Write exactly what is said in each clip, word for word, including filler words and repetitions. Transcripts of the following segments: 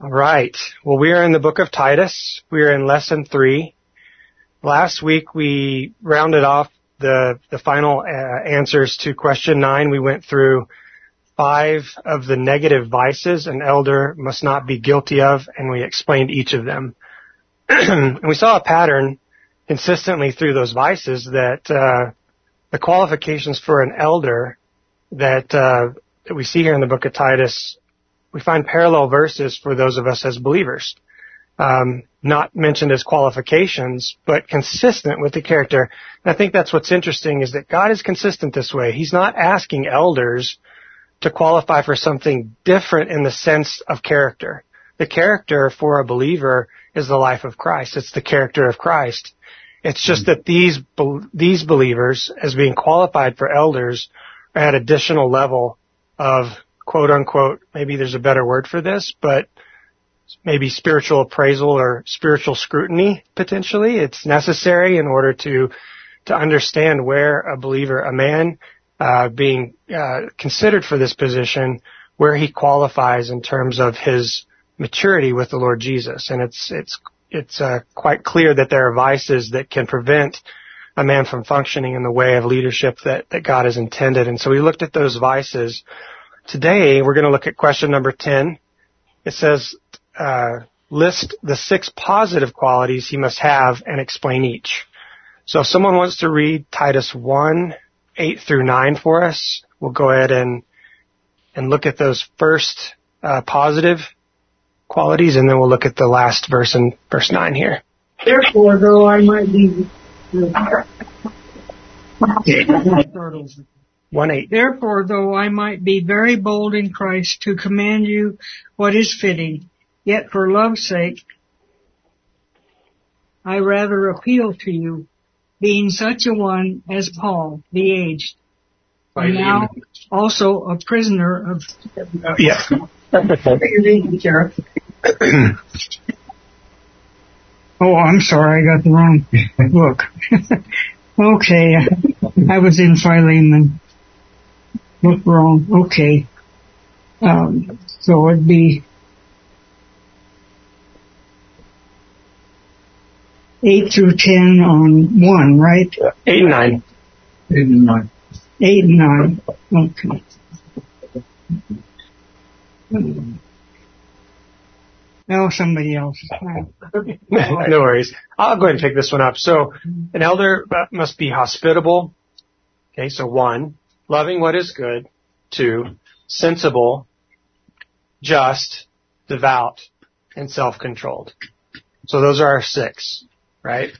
All right. Well, we are in the book of Titus. We are in lesson three. Last week, we rounded off the the final uh, answers to question nine. We went through five of the negative vices an elder must not be guilty of, and we explained each of them. And we saw a pattern consistently through those vices that uh the qualifications for an elder that uh that we see here in the book of Titus, we find parallel verses for those of us as believers, um, not mentioned as qualifications, but consistent with the character. And I think that's what's interesting is that God is consistent this way. He's not asking elders to qualify for something different in the sense of character. The character for a believer is the life of Christ. It's the character of Christ. It's just that these these believers, as being qualified for elders, are at additional level of quote unquote, maybe there's a better word for this, but maybe spiritual appraisal or spiritual scrutiny, potentially. It's necessary in order to, to understand where a believer, a man, uh, being, uh, considered for this position, where he qualifies in terms of his maturity with the Lord Jesus. And it's, it's, it's, uh, quite clear that there are vices that can prevent a man from functioning in the way of leadership that, that God has intended. And so we looked at those vices. Today, we're going to look at question number ten. It says, uh, list the six positive qualities he must have and explain each. So if someone wants to read Titus one, eight through nine for us, we'll go ahead and and look at those first uh, positive qualities, and then we'll look at the last verse in verse nine here. Therefore, though I might be... One eight. Therefore, though I might be very bold in Christ to command you what is fitting, yet for love's sake I rather appeal to you, being such a one as Paul, the aged, and now also a prisoner of... Uh, yeah. Oh, I'm sorry, I got the wrong book. Okay, I was in Philémon. Look wrong. Okay. Um, so it'd be eight through ten on one, right? Eight and nine. Eight and nine. Eight and nine. Okay. Oh, somebody else. No worries. I'll go ahead and pick this one up. So an elder must be hospitable. Okay, so one. Loving what is good, two, sensible, just, devout, and self-controlled. So those are our six, right?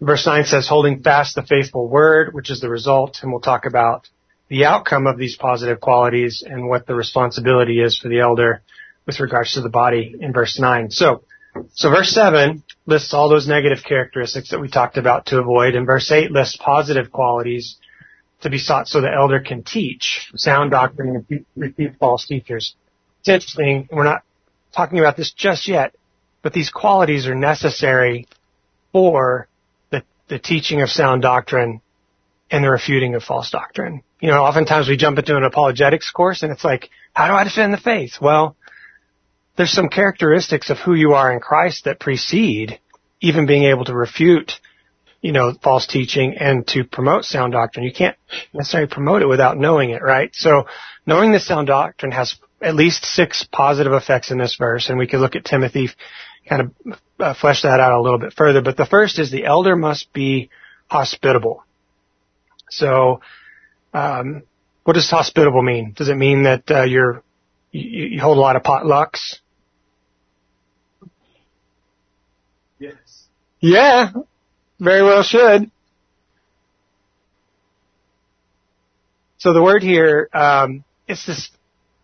Verse nine says, holding fast the faithful word, which is the result, and we'll talk about the outcome of these positive qualities and what the responsibility is for the elder with regards to the body in verse nine. So, so verse seven lists all those negative characteristics that we talked about to avoid, and verse eight lists positive qualities to be sought so the elder can teach sound doctrine and refute false teachers. It's interesting, we're not talking about this just yet, but these qualities are necessary for the, the teaching of sound doctrine and the refuting of false doctrine. You know, oftentimes we jump into an apologetics course and it's like, how do I defend the faith? Well, there's some characteristics of who you are in Christ that precede even being able to refute, you know, false teaching and to promote sound doctrine. You can't necessarily promote it without knowing it, right? So knowing the sound doctrine has at least six positive effects in this verse, and we could look at Timothy, kind of uh, flesh that out a little bit further. But the first is the elder must be hospitable. So um what does hospitable mean? Does it mean that uh, you're, you, you hold a lot of potlucks? Yes. Yeah. Very well should. So the word here, um, it's this,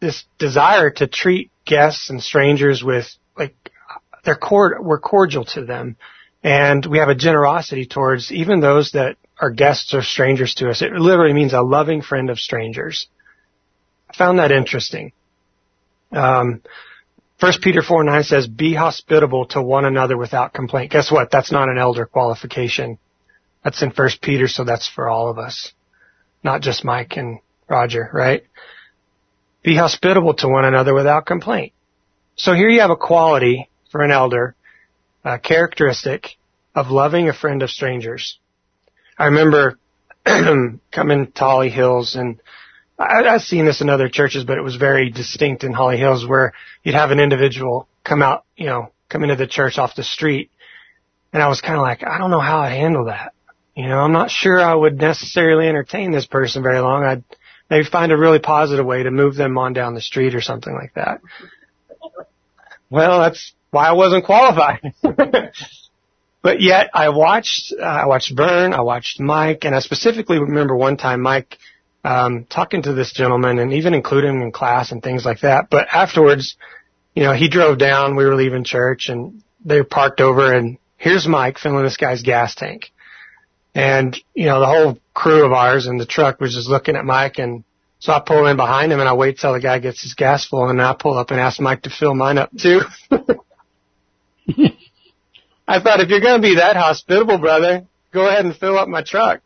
this desire to treat guests and strangers with, like, they're cord, we're cordial to them. And we have a generosity towards even those that are guests or strangers to us. It literally means a loving friend of strangers. I found that interesting. Um, First Peter four nine says, be hospitable to one another without complaint. Guess what? That's not an elder qualification. That's in First Peter, so that's for all of us, not just Mike and Roger, right? Be hospitable to one another without complaint. So here you have a quality for an elder, a characteristic of loving a friend of strangers. I remember coming to Holly Hills, and I, I've seen this in other churches, but it was very distinct in Holly Hills, where you'd have an individual come out, you know, come into the church off the street. And I was kind of like, I don't know how I'd handle that. You know, I'm not sure I would necessarily entertain this person very long. I'd maybe find a really positive way to move them on down the street or something like that. Well, that's why I wasn't qualified. But yet I watched, uh, I watched Vern, I watched Mike, and I specifically remember one time Mike, um, talking to this gentleman and even including him in class and things like that. But afterwards, you know, he drove down, we were leaving church, and they were parked over, and here's Mike filling this guy's gas tank. And, you know, the whole crew of ours in the truck was just looking at Mike. And so I pull in behind him, and I wait till the guy gets his gas full, and I pull up and ask Mike to fill mine up too. I thought, if you're going to be that hospitable, brother, go ahead and fill up my truck.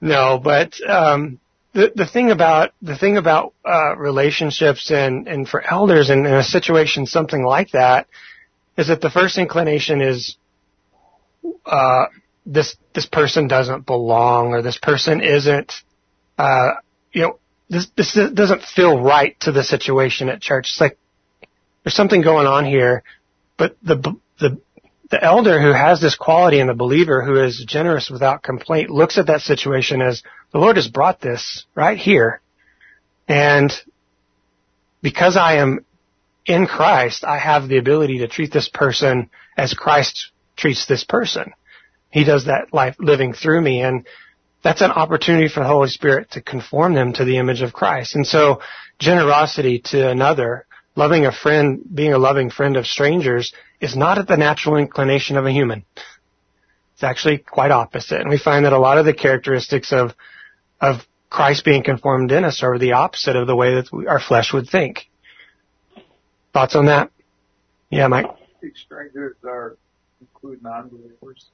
No, but, um, the, the thing about, the thing about, uh, relationships and, and for elders in, in a situation, something like that, is that the first inclination is, uh, this, this person doesn't belong, or this person isn't, uh, you know, this, this doesn't feel right to the situation at church. It's like, there's something going on here, but the, the, the elder who has this quality and the believer who is generous without complaint looks at that situation as, the Lord has brought this right here. And because I am in Christ, I have the ability to treat this person as Christ treats this person. He does that life living through me, and that's an opportunity for the Holy Spirit to conform them to the image of Christ. And so generosity to another, loving a friend, being a loving friend of strangers, is not at the natural inclination of a human. It's actually quite opposite. And we find that a lot of the characteristics of of Christ being conformed in us are the opposite of the way that we, our flesh would think. Thoughts on that? Yeah, Mike? Strangers are include non-believers.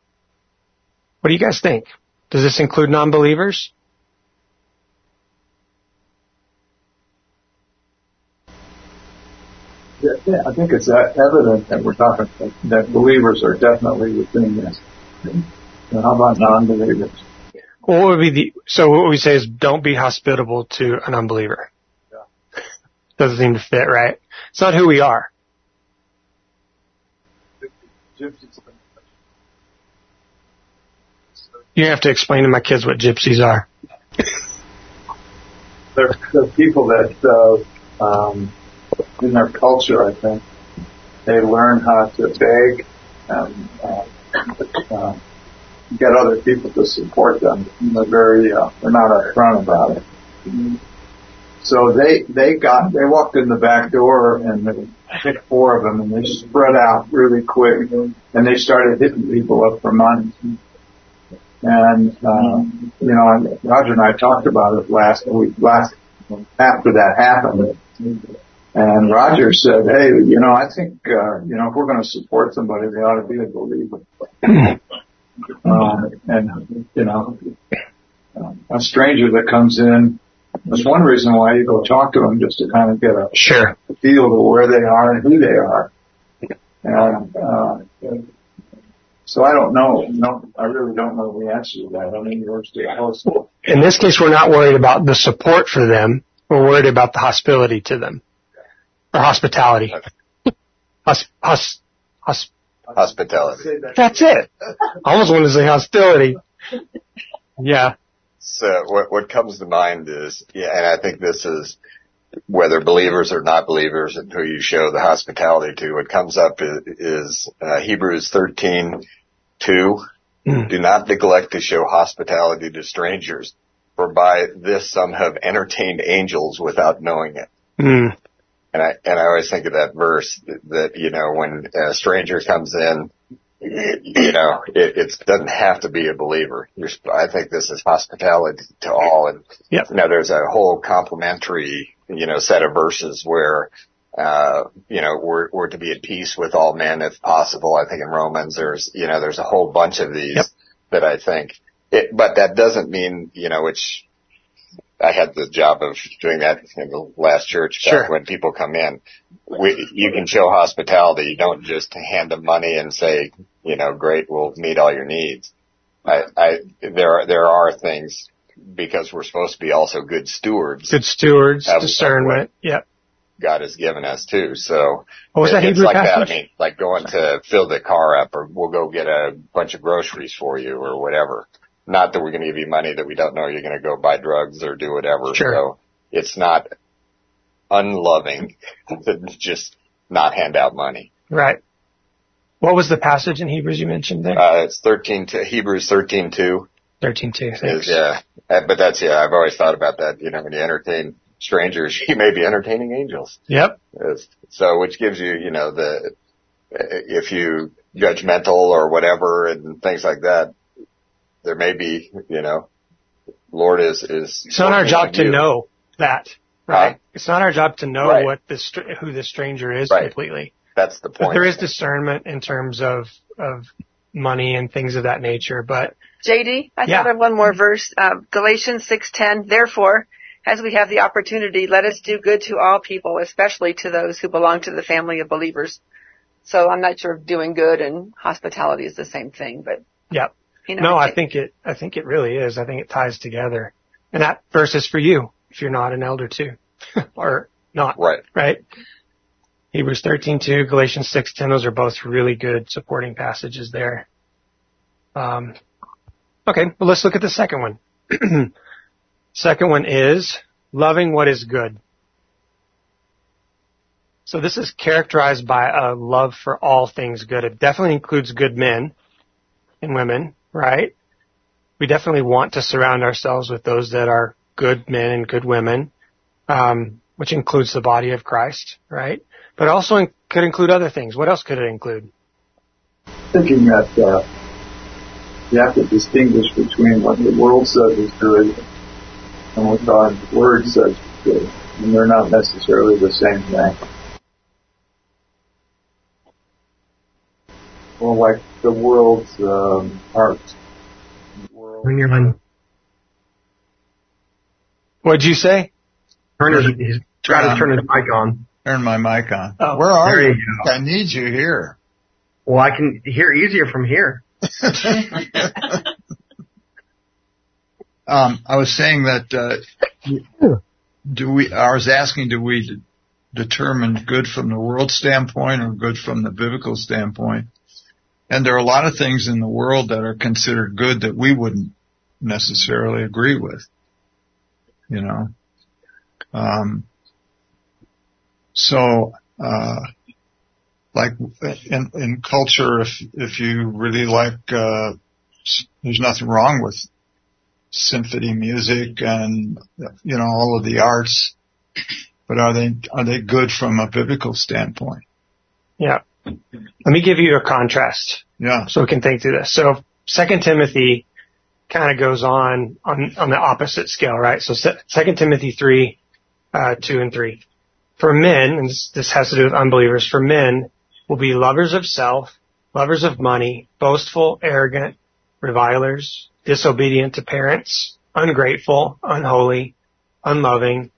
What do you guys think? Does this include non-believers? Yeah, yeah, I think it's evident that we're talking that believers are definitely within this. So how about non-believers? Well, what would be the, so what we say is, don't be hospitable to an unbeliever. Yeah. Doesn't seem to fit, right? It's not who we are. You have to explain to my kids what gypsies are. They're, they're people that, uh, um, in their culture, I think, they learn how to beg and uh, uh, get other people to support them. And they're very, uh, they're not upfront about it. Mm-hmm. So they they got they walked in the back door, and they hit four of them, and they spread out really quick, and they started hitting people up for money. And, uh, you know, Roger and I talked about it last week, last, after that happened. And Roger said, hey, you know, I think, uh, you know, if we're going to support somebody, they ought to be a believer. um, and, you know, a stranger that comes in, that's one reason why you go talk to them, just to kind of get a sure. feel of where they are and who they are. And, uh, So I don't know. No, I really don't know the answer to that. I mean, yours to host. In this case, we're not worried about the support for them. We're worried about the hostility to them, or hospitality. Hos, hos, hos, hospitality. That's it. I almost wanted to say hostility. Yeah. So what what comes to mind is, yeah, and I think this is whether believers or not believers and who you show the hospitality to. What comes up is, is uh, Hebrews thirteen. Two, do not neglect to show hospitality to strangers, for by this some have entertained angels without knowing it. Mm. And I and I always think of that verse that, that you know, when a stranger comes in, you know, it it's, doesn't have to be a believer. You're, I think this is hospitality to all. And yep. You know, there's a whole complementary, you know, set of verses where, Uh, you know, we're, we're to be at peace with all men if possible. I think in Romans there's, you know, there's a whole bunch of these yep. that I think, it, but that doesn't mean, you know, which I had the job of doing that in the last church. Sure. Back when people come in, we, you can show hospitality. You don't just hand them money and say, you know, great, we'll meet all your needs. I, I, there are, there are things, because we're supposed to be also good stewards. Good stewards, discernment. Yep. God has given us too. So oh, was it, that it's Hebrew like passage? That. I mean, like going to fill the car up, or we'll go get a bunch of groceries for you or whatever. Not that we're going to give you money that we don't know you're going to go buy drugs or do whatever. Sure. So it's not unloving to just not hand out money. Right. What was the passage in Hebrews you mentioned there? Uh, it's thirteen to Hebrews thirteen two. Thirteen two. Thanks. Is, yeah, but that's yeah. I've always thought about that. You know, when you entertain strangers, you may be entertaining angels. Yep. So, which gives you, you know, the, if you judgmental or whatever and things like that, there may be, you know, Lord is is. It's not our job to know that, right? Huh? It's not our job to know right. what this who this stranger is right. completely. That's the point. But there is discernment in terms of of money and things of that nature, but. J D, I yeah. thought of one more verse, uh, Galatians six ten. Therefore, as we have the opportunity, let us do good to all people, especially to those who belong to the family of believers. So I'm not sure if doing good and hospitality is the same thing, but yeah, you know, no, I think it. I think it really is. I think it ties together, and that verse is for you if you're not an elder too, or not. Right. Right. Hebrews thirteen two, Galatians six ten. Those are both really good supporting passages there. Um. Okay, well, let's look at the second one. Second one is loving what is good. So this is characterized by a love for all things good. It definitely includes good men and women, right? We definitely want to surround ourselves with those that are good men and good women, um, which includes the body of Christ, right? But it also in- could include other things. What else could it include? Thinking that... Uh... You have to distinguish between what the world says is good and what God's Word says is good. And they're not necessarily the same thing. Well, like the world's um, heart. World. Turn your mind. What'd you say? Turn his, he's trying um, to turn his mic on. Turn my mic on. Oh, where are you? you I need you here. Well, I can hear easier from here. um, I was saying that uh, do we? I was asking, do we d- determine good from the world standpoint or good from the biblical standpoint? And there are a lot of things in the world that are considered good that we wouldn't necessarily agree with, you know. Um, so. Uh, Like in, in culture, if if you really like, uh, there's nothing wrong with symphony music and, you know, all of the arts, but are they are they good from a biblical standpoint? Yeah. Let me give you a contrast. Yeah. So we can think through this. So Second Timothy kind of goes on, on on the opposite scale, right? So Second Timothy three, uh, two and three. For men, and this, this has to do with unbelievers. For men. Will be lovers of self, lovers of money, boastful, arrogant, revilers, disobedient to parents, ungrateful, unholy, unloving,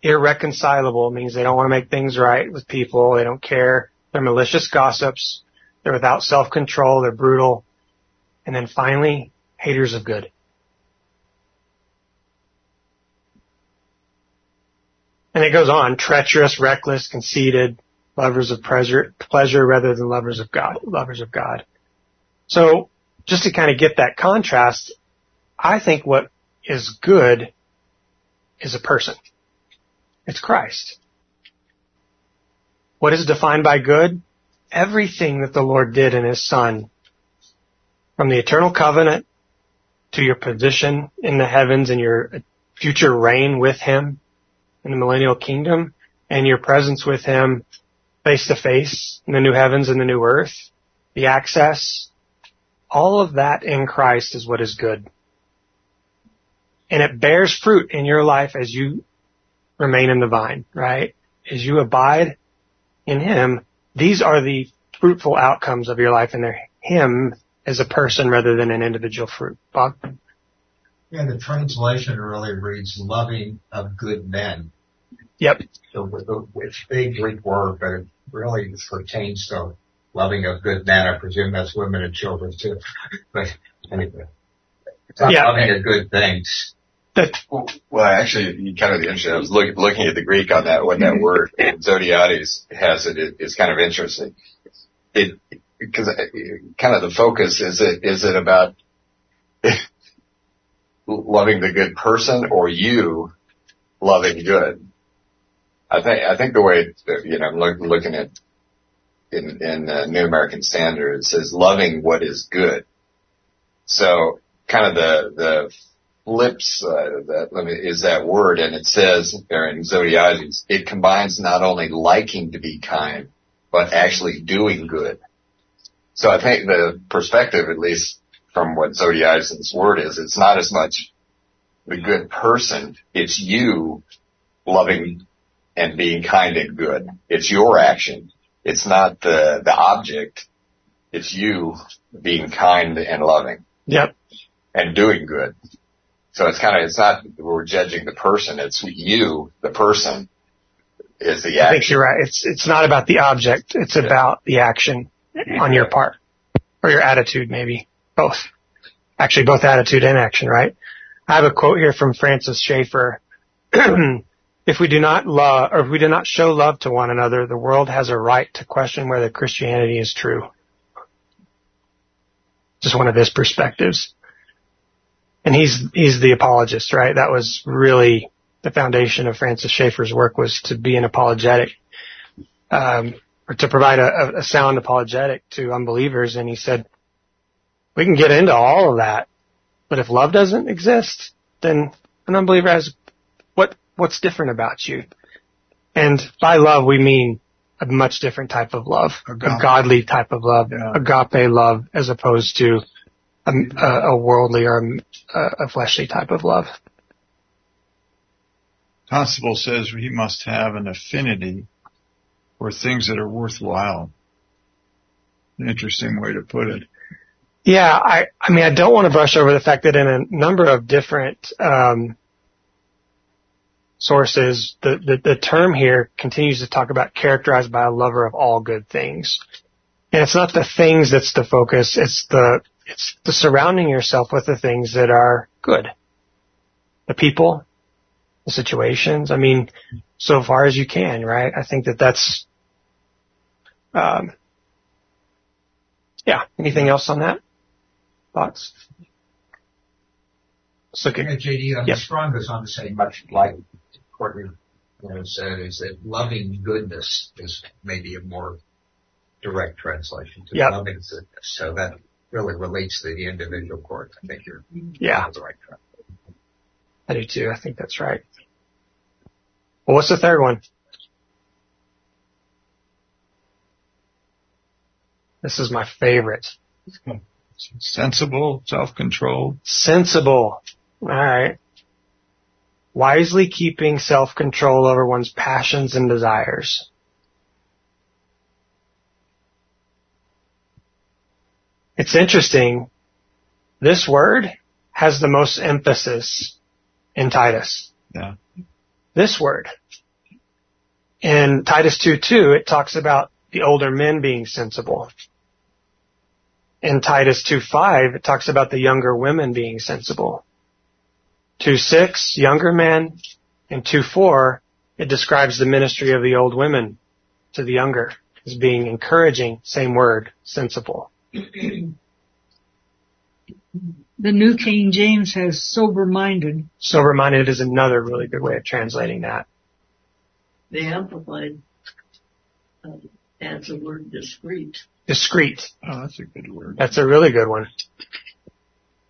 irreconcilable. It means they don't want to make things right with people. They don't care. They're malicious gossips. They're without self-control. They're brutal. And then finally, haters of good. And it goes on, treacherous, reckless, conceited, lovers of pleasure, pleasure rather than lovers of God, lovers of God. So just to kind of get that contrast, I think what is good is a person. It's Christ. What is defined by good? Everything that the Lord did in his Son, from the eternal covenant to your position in the heavens and your future reign with him in the millennial kingdom and your presence with him face to face in the new heavens and the new earth, the access, all of that in Christ is what is good. And it bears fruit in your life as you remain in the vine, right? As you abide in him, these are the fruitful outcomes of your life, and they're him as a person rather than an individual fruit. Bob? Yeah, the translation really reads loving of good men. Yep. So, which big Greek word, but it really pertains to loving of good men. I presume that's women and children too. But anyway, it's not yeah. loving of good things. Well, actually, you kind of interesting. I was look, looking at the Greek on that one. That word Zodhiates has it. it it's kind of interesting. It because kind of the focus is it is it about loving the good person or you loving good? I think I think the way you know I'm look, looking at in in uh, New American Standard, it says loving what is good. So kind of the the flips uh, that let me, is that word, and it says there in Zodhiates, it combines not only liking to be kind, but actually doing good. So I think the perspective, at least from what Zodhiates' word is, it's not as much the good person, it's you loving and being kind and good. It's your action. It's not the the object. It's you being kind and loving. Yep. And doing good. So it's kind of, it's not we're judging the person, it's you, the person, is the action. I think you're right. It's it's not about the object, it's yeah. about the action on your part, or your attitude maybe, both. Actually, both attitude and action, right? I have a quote here from Francis Schaeffer. If we do not love, or if we do not show love to one another, the world has a right to question whether Christianity is true. Just one of his perspectives. And he's, he's the apologist, right? That was really the foundation of Francis Schaeffer's work, was to be an apologetic, um, or to provide a, a sound apologetic to unbelievers. And he said, we can get into all of that, but if love doesn't exist, then an unbeliever has what, what's different about you? And by love, we mean a much different type of love, agape. A godly type of love, yeah. Agape love, as opposed to A, a worldly or a, a fleshly type of love. Constable says we must have an affinity for things that are worthwhile. An interesting way to put it. Yeah, I, I mean, I don't want to brush over the fact that in a number of different um, sources, the, the, the term here continues to talk about characterized by a lover of all good things. And it's not the things that's the focus, it's the It's the surrounding yourself with the things that are good. The people, the situations. I mean, so far as you can, right? I think that that's, um, yeah. Anything else on that? Thoughts? Let's look at yeah, J D. I'm yep. the strongest on the same, much like Courtney said, is that loving goodness is maybe a more direct translation to yep. loving goodness. So that really relates to the individual court. I think you're yeah. on the right track. I do too. I think that's right. Well, what's the third one? This is my favorite. Sensible, self-control. Sensible. All right. Wisely keeping self-control over one's passions and desires. It's interesting. This word has the most emphasis in Titus. Yeah. This word. In Titus two two, it talks about the older men being sensible. In Titus two five, it talks about the younger women being sensible. two six, younger men. And two four, it describes the ministry of the old women to the younger as being encouraging, same word, sensible. The New King James has sober-minded. Sober-minded is another really good way of translating that. The Amplified uh, adds the word discreet. Discreet. Oh, that's a good word. That's a really good one.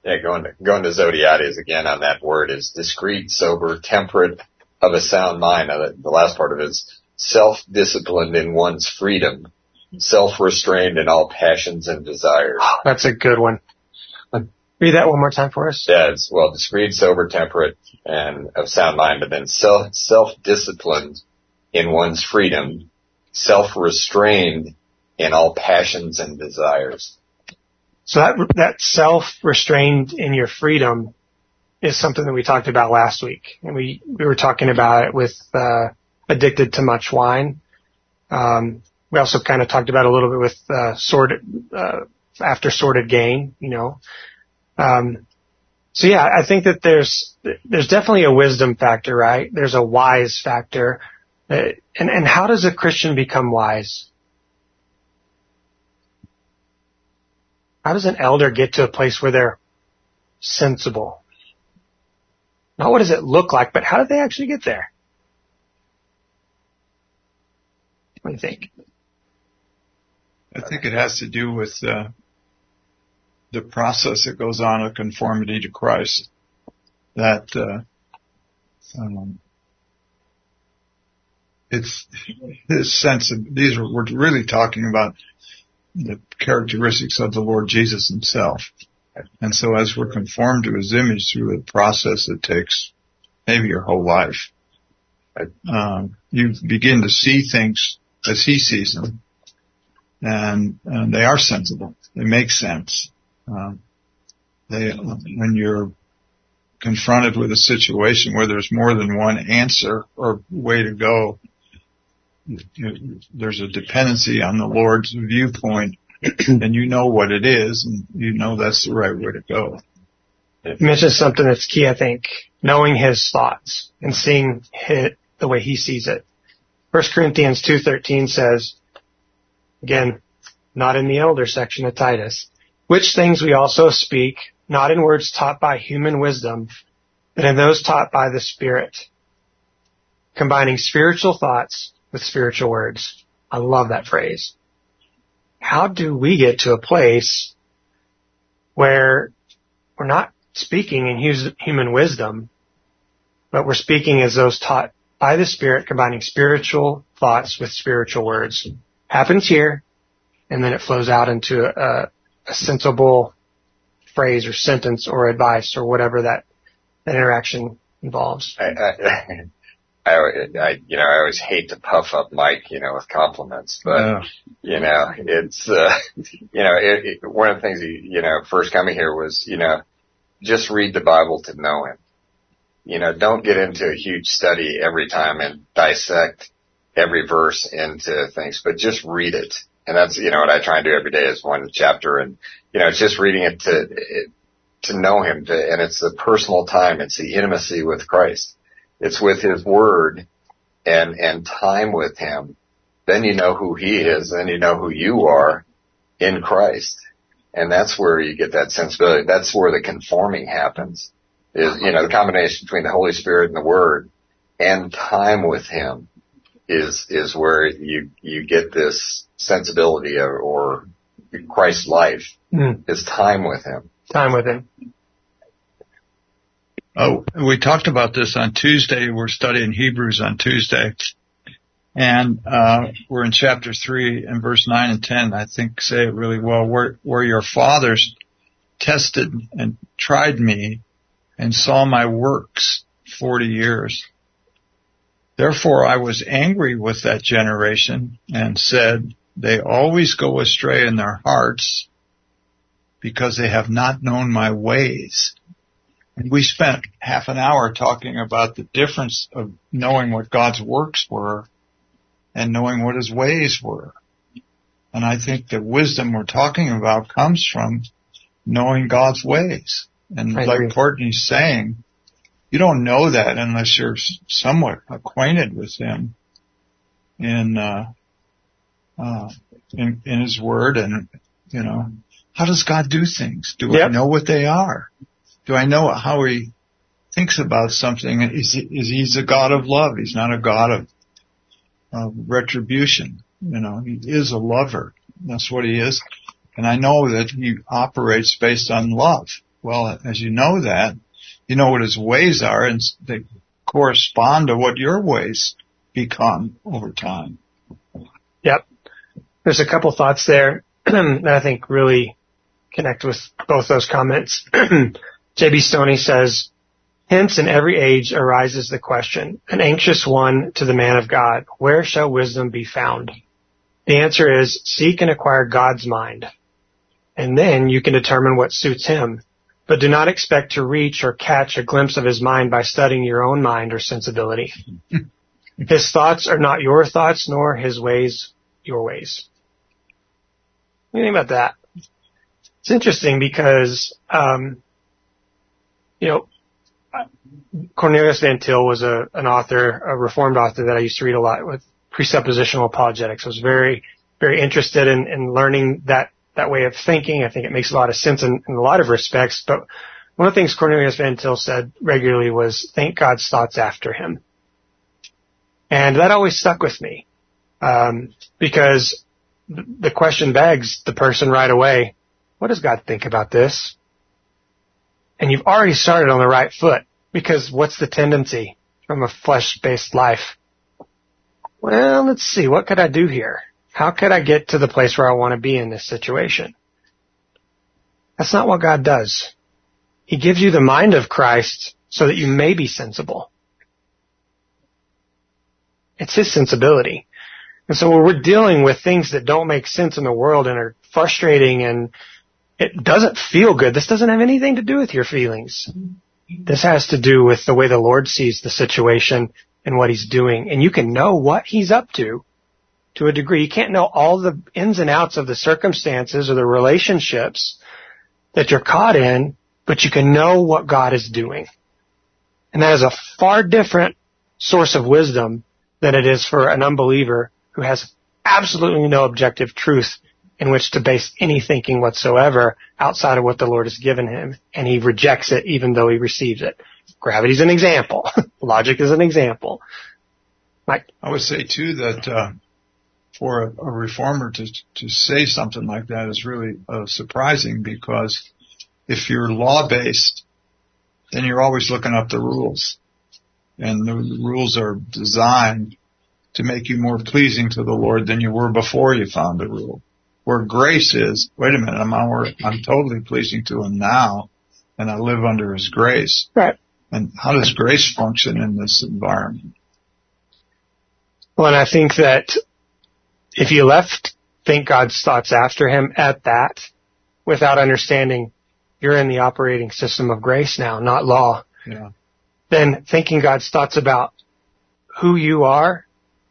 Yeah, going to, going to Zodhiates again on that word is discreet, sober, temperate, of a sound mind. Now, the last part of it is self-disciplined in one's freedom. Self-restrained in all passions and desires. Oh, that's a good one. Read that one more time for us. Yeah, it's, well, discreet, sober, temperate, and of sound mind, but then self, self-disciplined in one's freedom, self-restrained in all passions and desires. So that, that self-restrained in your freedom is something that we talked about last week. And we, we were talking about it with uh, Addicted to Much Wine. Um, we also kind of talked about it a little bit with uh, Sordid, uh, After Sordid Gain, you know. Um, so, yeah, I think that there's there's definitely a wisdom factor, right? There's a wise factor. Uh, and, and how does a Christian become wise? How does an elder get to a place where they're sensible? Not what does it look like, but how do they actually get there? What do you think? I think it has to do with uh, the process that goes on of conformity to Christ. That uh, um, it's this sense of these are, we're really talking about the characteristics of the Lord Jesus himself. And so as we're conformed to his image through a process that takes maybe your whole life, um, you begin to see things as he sees them. And, and they are sensible. They make sense. Um, they, when you're confronted with a situation where there's more than one answer or way to go, there's a dependency on the Lord's viewpoint, and you know what it is, and you know that's the right way to go. You mentioned something that's key, I think, knowing his thoughts and seeing it the way he sees it. First Corinthians two thirteen says, again, not in the elder section of Titus, which things we also speak, not in words taught by human wisdom, but in those taught by the Spirit, combining spiritual thoughts with spiritual words. I love that phrase. How do we get to a place where we're not speaking in human wisdom, but we're speaking as those taught by the Spirit, combining spiritual thoughts with spiritual words? Happens here, and then it flows out into a, a sensible phrase or sentence or advice or whatever that, that interaction involves. I, I, I, I, you know, I always hate to puff up Mike, you know, with compliments, but, yeah. you know, it's, uh, you know, it, it, one of the things, you know, first coming here was, you know, just read the Bible to know him. You know, don't get into a huge study every time and dissect every verse into things, but just read it. And that's, you know, what I try and do every day is one chapter. And, you know, it's just reading it to, it, to know him. To, and it's the personal time. It's the intimacy with Christ. It's with his word and, and time with him. Then you know who he is. Then you know who you are in Christ. And that's where you get that sensibility. That's where the conforming happens, is, you know, the combination between the Holy Spirit and the word and time with him is, is where you, you get this sensibility or, or Christ's life mm. is time with him. Time with him. Oh, we talked about this on Tuesday. We're studying Hebrews on Tuesday, and uh we're in chapter three and verse nine and ten. I think say it really well. Where, where your fathers tested and tried me, and saw my works forty years. Therefore, I was angry with that generation and said, "They always go astray in their hearts, because they have not known my ways." We spent half an hour talking about the difference of knowing what God's works were and knowing what his ways were. And I think the wisdom we're talking about comes from knowing God's ways. And I like agree. Courtney's saying, you don't know that unless you're somewhat acquainted with him in, uh, uh, in, in his word. And, you know, how does God do things? Do yep. I know what they are? Do I know how he thinks about something? Is he, is he's a God of love? He's not a God of, of retribution. You know, he is a lover. That's what he is. And I know that he operates based on love. Well, as you know that, you know what his ways are, and they correspond to what your ways become over time. Yep. There's a couple thoughts there that I think really connect with both those comments. J B. Stoney says, hence in every age arises the question, an anxious one to the man of God, where shall wisdom be found? The answer is, seek and acquire God's mind, and then you can determine what suits him. but do not expect to reach or catch a glimpse of his mind by studying your own mind or sensibility. His thoughts are not your thoughts, nor his ways your ways. What do you think about that? It's interesting because, um, you know, Cornelius Van Til was a, an author, a reformed author that I used to read a lot with presuppositional apologetics. I was very, very interested in, in learning that, that way of thinking. I think it makes a lot of sense in, in a lot of respects. But one of the things Cornelius Van Til said regularly was, think God's thoughts after him. And that always stuck with me, um, because the question begs the person right away, what does God think about this? And you've already started on the right foot, because what's the tendency from a flesh-based life? Well, let's see. What could I do here? How could I get to the place where I want to be in this situation? That's not what God does. He gives you the mind of Christ so that you may be sensible. It's his sensibility. And so when we're dealing with things that don't make sense in the world and are frustrating and it doesn't feel good, this doesn't have anything to do with your feelings. This has to do with the way the Lord sees the situation and what he's doing. And you can know what he's up to, to a degree. You can't know all the ins and outs of the circumstances or the relationships that you're caught in, but you can know what God is doing. And that is a far different source of wisdom than it is for an unbeliever who has absolutely no objective truth in which to base any thinking whatsoever outside of what the Lord has given him, and he rejects it even though he receives it. Gravity's an example. Logic is an example. Mike? I would say, too, that uh, for a, a reformer to to say something like that is really uh, surprising, because if you're law-based, then you're always looking up the rules. And the rules are designed to make you more pleasing to the Lord than you were before you found the rule. Where grace is, wait a minute, I'm I'm totally pleasing to him now, and I live under his grace. Right. And how does grace function in this environment? Well, and I think that if you left think God's thoughts after him at that, without understanding you're in the operating system of grace now, not law. Yeah. Then thinking God's thoughts about who you are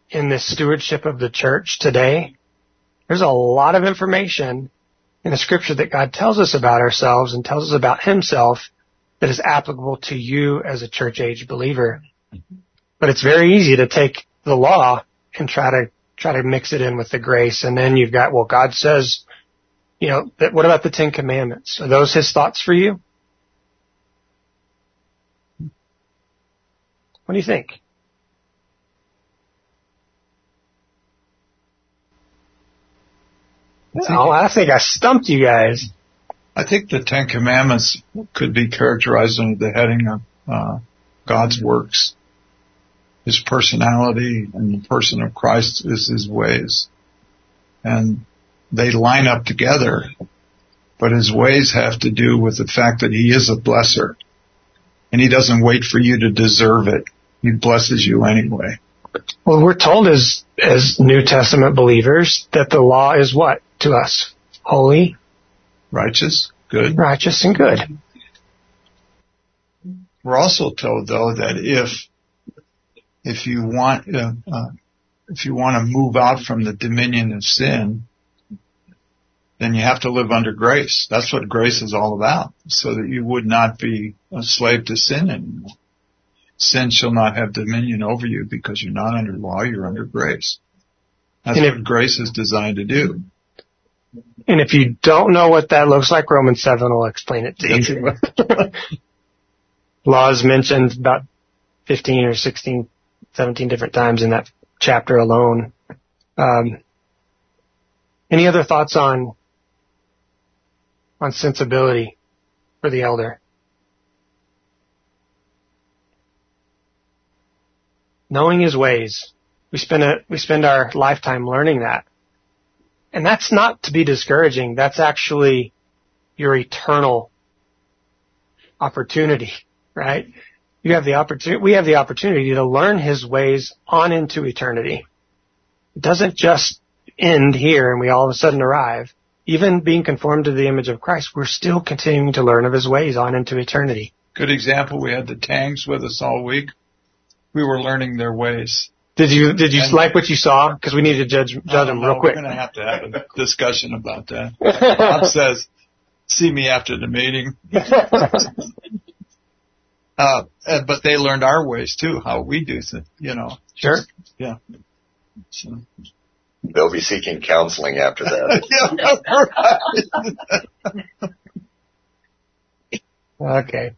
in this stewardship of the church today, there's a lot of information in the scripture that God tells us about ourselves and tells us about himself that is applicable to you as a church age believer. But it's very easy to take the law and try to, try to mix it in with the grace. And then you've got, well, God says, you know, that, what about the Ten Commandments? Are those his thoughts for you? What do you think? Oh, I think I stumped you guys. I think the Ten Commandments could be characterized under the heading of uh, God's works. His personality and the person of Christ is his ways. And they line up together, but his ways have to do with the fact that he is a blesser. And he doesn't wait for you to deserve it. He blesses you anyway. Well, we're told as as New Testament believers that the law is what to us? Holy, righteous, good. Righteous and good. We're also told, though, that if if you want uh, uh, if you want to move out from the dominion of sin, then you have to live under grace. That's what grace is all about, so that you would not be a slave to sin anymore. Sin shall not have dominion over you because you're not under law, you're under grace. That's what grace is designed to do. And if you don't know what that looks like, Romans seven will explain it to you. Law is mentioned about fifteen or sixteen, seventeen different times in that chapter alone. Um, any other thoughts on on sensibility for the elder? Knowing his ways. We spend a, we spend our lifetime learning that. And that's not to be discouraging. That's actually your eternal opportunity, right? You have the opportunity, we have the opportunity to learn his ways on into eternity. It doesn't just end here and we all of a sudden arrive. even being conformed to the image of Christ, we're still continuing to learn of his ways on into eternity. Good example. We had the Tangs with us all week. We were learning their ways. Did you did you and like what you saw? Because we need to judge judge no, them no, real we're quick. We're going to have to have a discussion about that. Bob says, see me after the meeting. uh, but they learned our ways, too, how we do things, you know. Sure. Yeah. So. They'll be seeking counseling after that. Okay.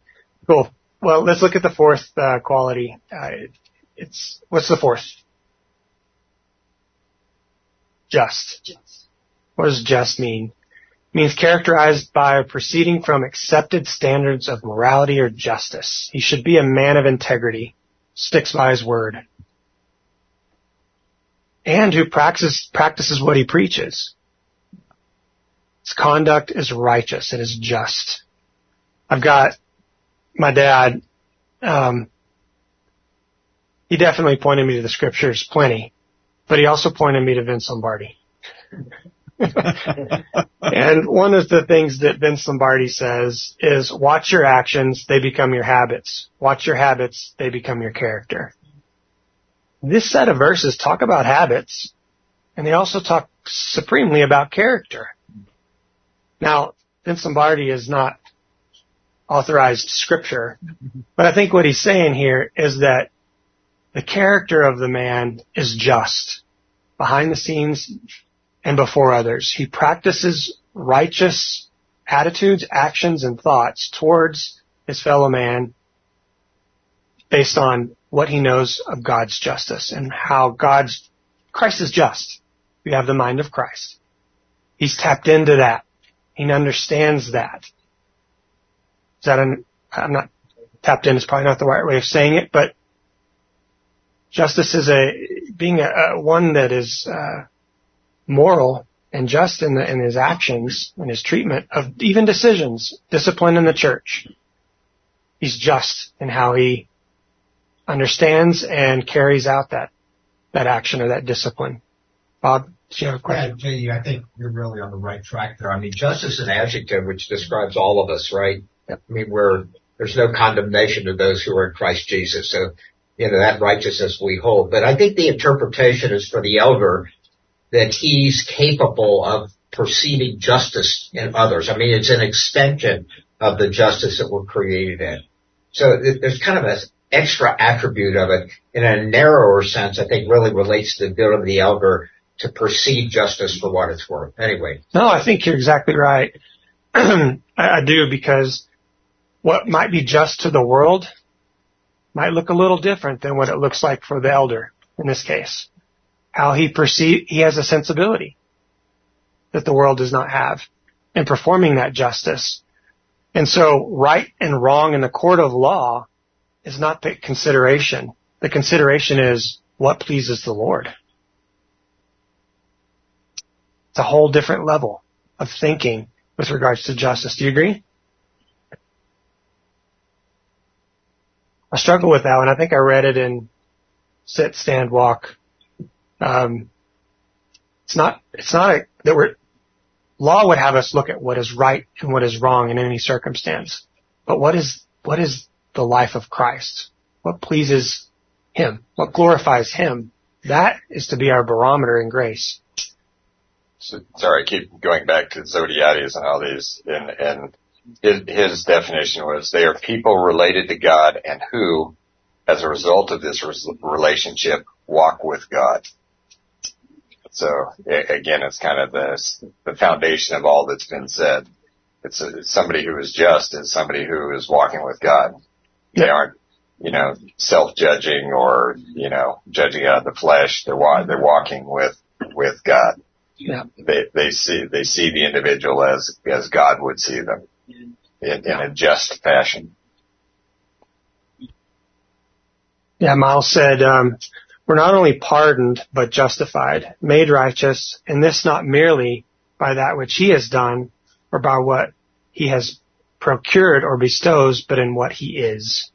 Cool. Well, let's look at the fourth uh, quality. Uh, it's what's the fourth? Just. Just. What does just mean? It means characterized by proceeding from accepted standards of morality or justice. He should be a man of integrity, sticks by his word, and who practices practices what he preaches. His conduct is righteous and is just. I've got my dad, um, he definitely pointed me to the scriptures plenty, but he also pointed me to Vince Lombardi. And one of the things that Vince Lombardi says is, watch your actions, they become your habits. Watch your habits, they become your character. This set of verses talk about habits, and they also talk supremely about character. Now, Vince Lombardi is not authorized scripture, but I think what he's saying here is that the character of the man is just, behind the scenes and before others. He practices righteous attitudes, actions, and thoughts towards his fellow man based on what he knows of God's justice and how God's Christ is just. We have the mind of Christ. He's tapped into that. He understands that. Is that an, I'm not, tapped in is probably not the right way of saying it, but justice is a, being a, a one that is, uh, moral and just in the, in his actions and his treatment of even decisions, discipline in the church. He's just in how he understands and carries out that, that action or that discipline. Bob? Sure, yeah, J D, I think you're really on the right track there. I mean, justice is an adjective which describes all of us, right? I mean, we're, there's no condemnation to those who are in Christ Jesus. So, you know, that righteousness we hold. But I think the interpretation is for the elder that he's capable of perceiving justice in others. I mean, it's an extension of the justice that we're created in. So there's kind of an extra attribute of it in a narrower sense, I think really relates to the ability of the elder to perceive justice for what it's worth. Anyway. No, I think you're exactly right. I do, because what might be just to the world might look a little different than what it looks like for the elder in this case. How he perceive, he has a sensibility that the world does not have in performing that justice. And so right and wrong in the court of law is not the consideration. The consideration is what pleases the Lord. It's a whole different level of thinking with regards to justice. Do you agree? I struggle with that one. I think I read it in Sit, Stand, Walk. Um, it's not, it's not a, that we're, law would have us look at what is right and what is wrong in any circumstance. But what is, what is the life of Christ? What pleases him? What glorifies him? That is to be our barometer in grace. So, sorry, I keep going back to Zodhiates and all these, and, and his, his definition was they are people related to God and who, as a result of this relationship, walk with God. So, again, it's kind of the, the foundation of all that's been said. It's, a, it's somebody who is just is somebody who is walking with God. They aren't, you know, self-judging or, you know, judging out of the flesh. They're, they're walking with, with God. Yeah. They they see they see the individual as as God would see them in, yeah. in a just fashion. Yeah, Miles said, um, "We're not only pardoned but justified, made righteous, and this not merely by that which He has done or by what He has procured or bestows, but in what He is.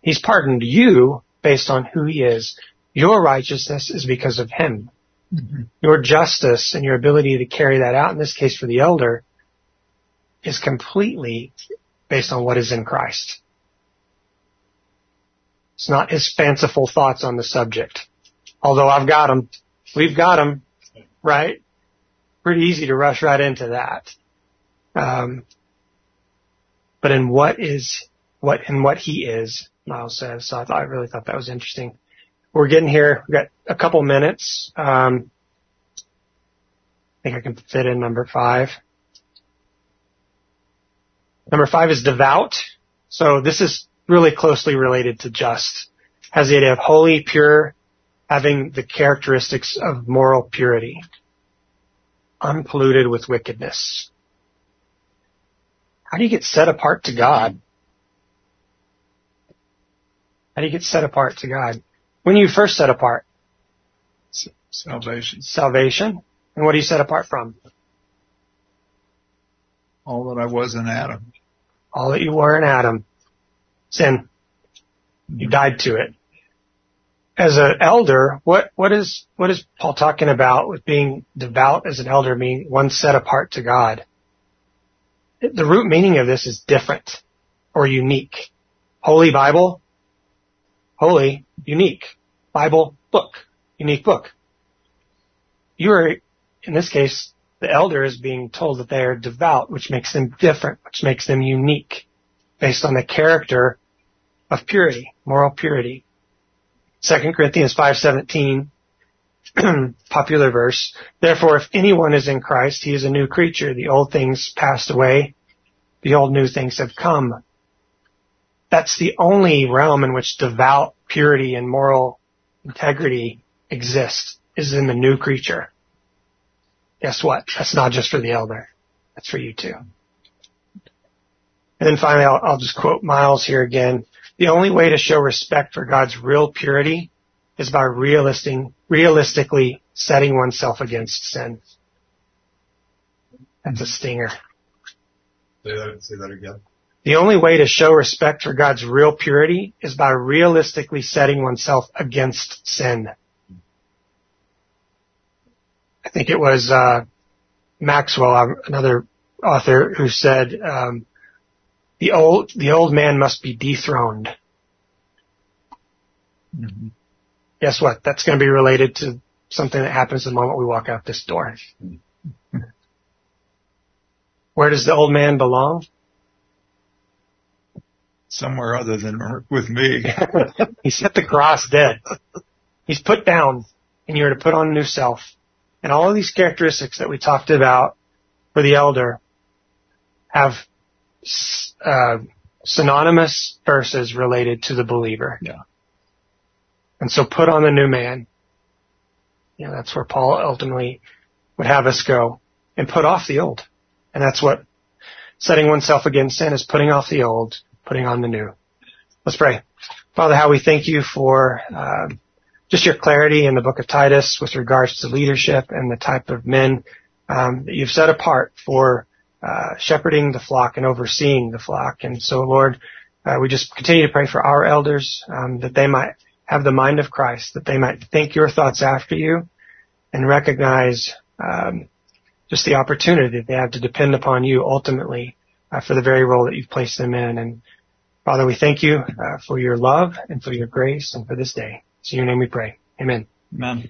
He's pardoned you based on who He is. Your righteousness is because of Him." Mm-hmm. Your justice and your ability to carry that out, in this case for the elder, is completely based on what is in Christ. It's not his fanciful thoughts on the subject. Although I've got them, we've got them, right? Pretty easy to rush right into that. Um, but in what is, what, in what he is, Miles says. So I thought, I really thought that was interesting. We're getting here. We've got a couple minutes. Um, I think I can fit in number five. Number five is devout. So this is really closely related to just. Has the idea of holy, pure, having the characteristics of moral purity, unpolluted with wickedness. How do you get set apart to God? How do you get set apart to God? When are you first set apart? Salvation. Salvation. And what are you set apart from? All that I was in Adam. All that you were in Adam. Sin. You died to it. As an elder, what, what is, what is Paul talking about with being devout as an elder, meaning one set apart to God? The root meaning of this is different or unique. Holy Bible, holy, unique. Bible, book, unique book. You are, in this case, the elder is being told that they are devout, which makes them different, which makes them unique based on the character of purity, moral purity. Second Corinthians five seventeen, popular verse. Therefore, if anyone is in Christ, he is a new creature. The old things passed away. Behold, new things have come. That's the only realm in which devout purity and moral integrity exist, is in the new creature. Guess what? That's not just for the elder. That's for you too. And then finally, I'll, I'll just quote Miles here again. The only way to show respect for God's real purity is by realistic, realistically setting oneself against sin. That's a stinger. Say that, say that again. The only way to show respect for God's real purity is by realistically setting oneself against sin. I think it was uh Maxwell, another author, who said, um, The old, the old man must be dethroned. Mm-hmm. Guess what? That's going to be related to something that happens the moment we walk out this door. Where does the old man belong? Somewhere other than with me. He's at the cross dead. He's put down, and you're to put on a new self. And all of these characteristics that we talked about for the elder have Uh, synonymous verses related to the believer. Yeah. And so put on the new man. You know, that's where Paul ultimately would have us go, and put off the old. And that's what setting oneself against sin is, putting off the old, putting on the new. Let's pray. Father, how we thank you for uh, just your clarity in the book of Titus with regards to leadership and the type of men um, that you've set apart for Uh, shepherding the flock and overseeing the flock. And so, Lord, uh, we just continue to pray for our elders, um, that they might have the mind of Christ, that they might think your thoughts after you and recognize um, just the opportunity that they have to depend upon you ultimately uh, for the very role that you've placed them in. And, Father, we thank you uh, for your love and for your grace and for this day. It's in your name we pray. Amen. Amen.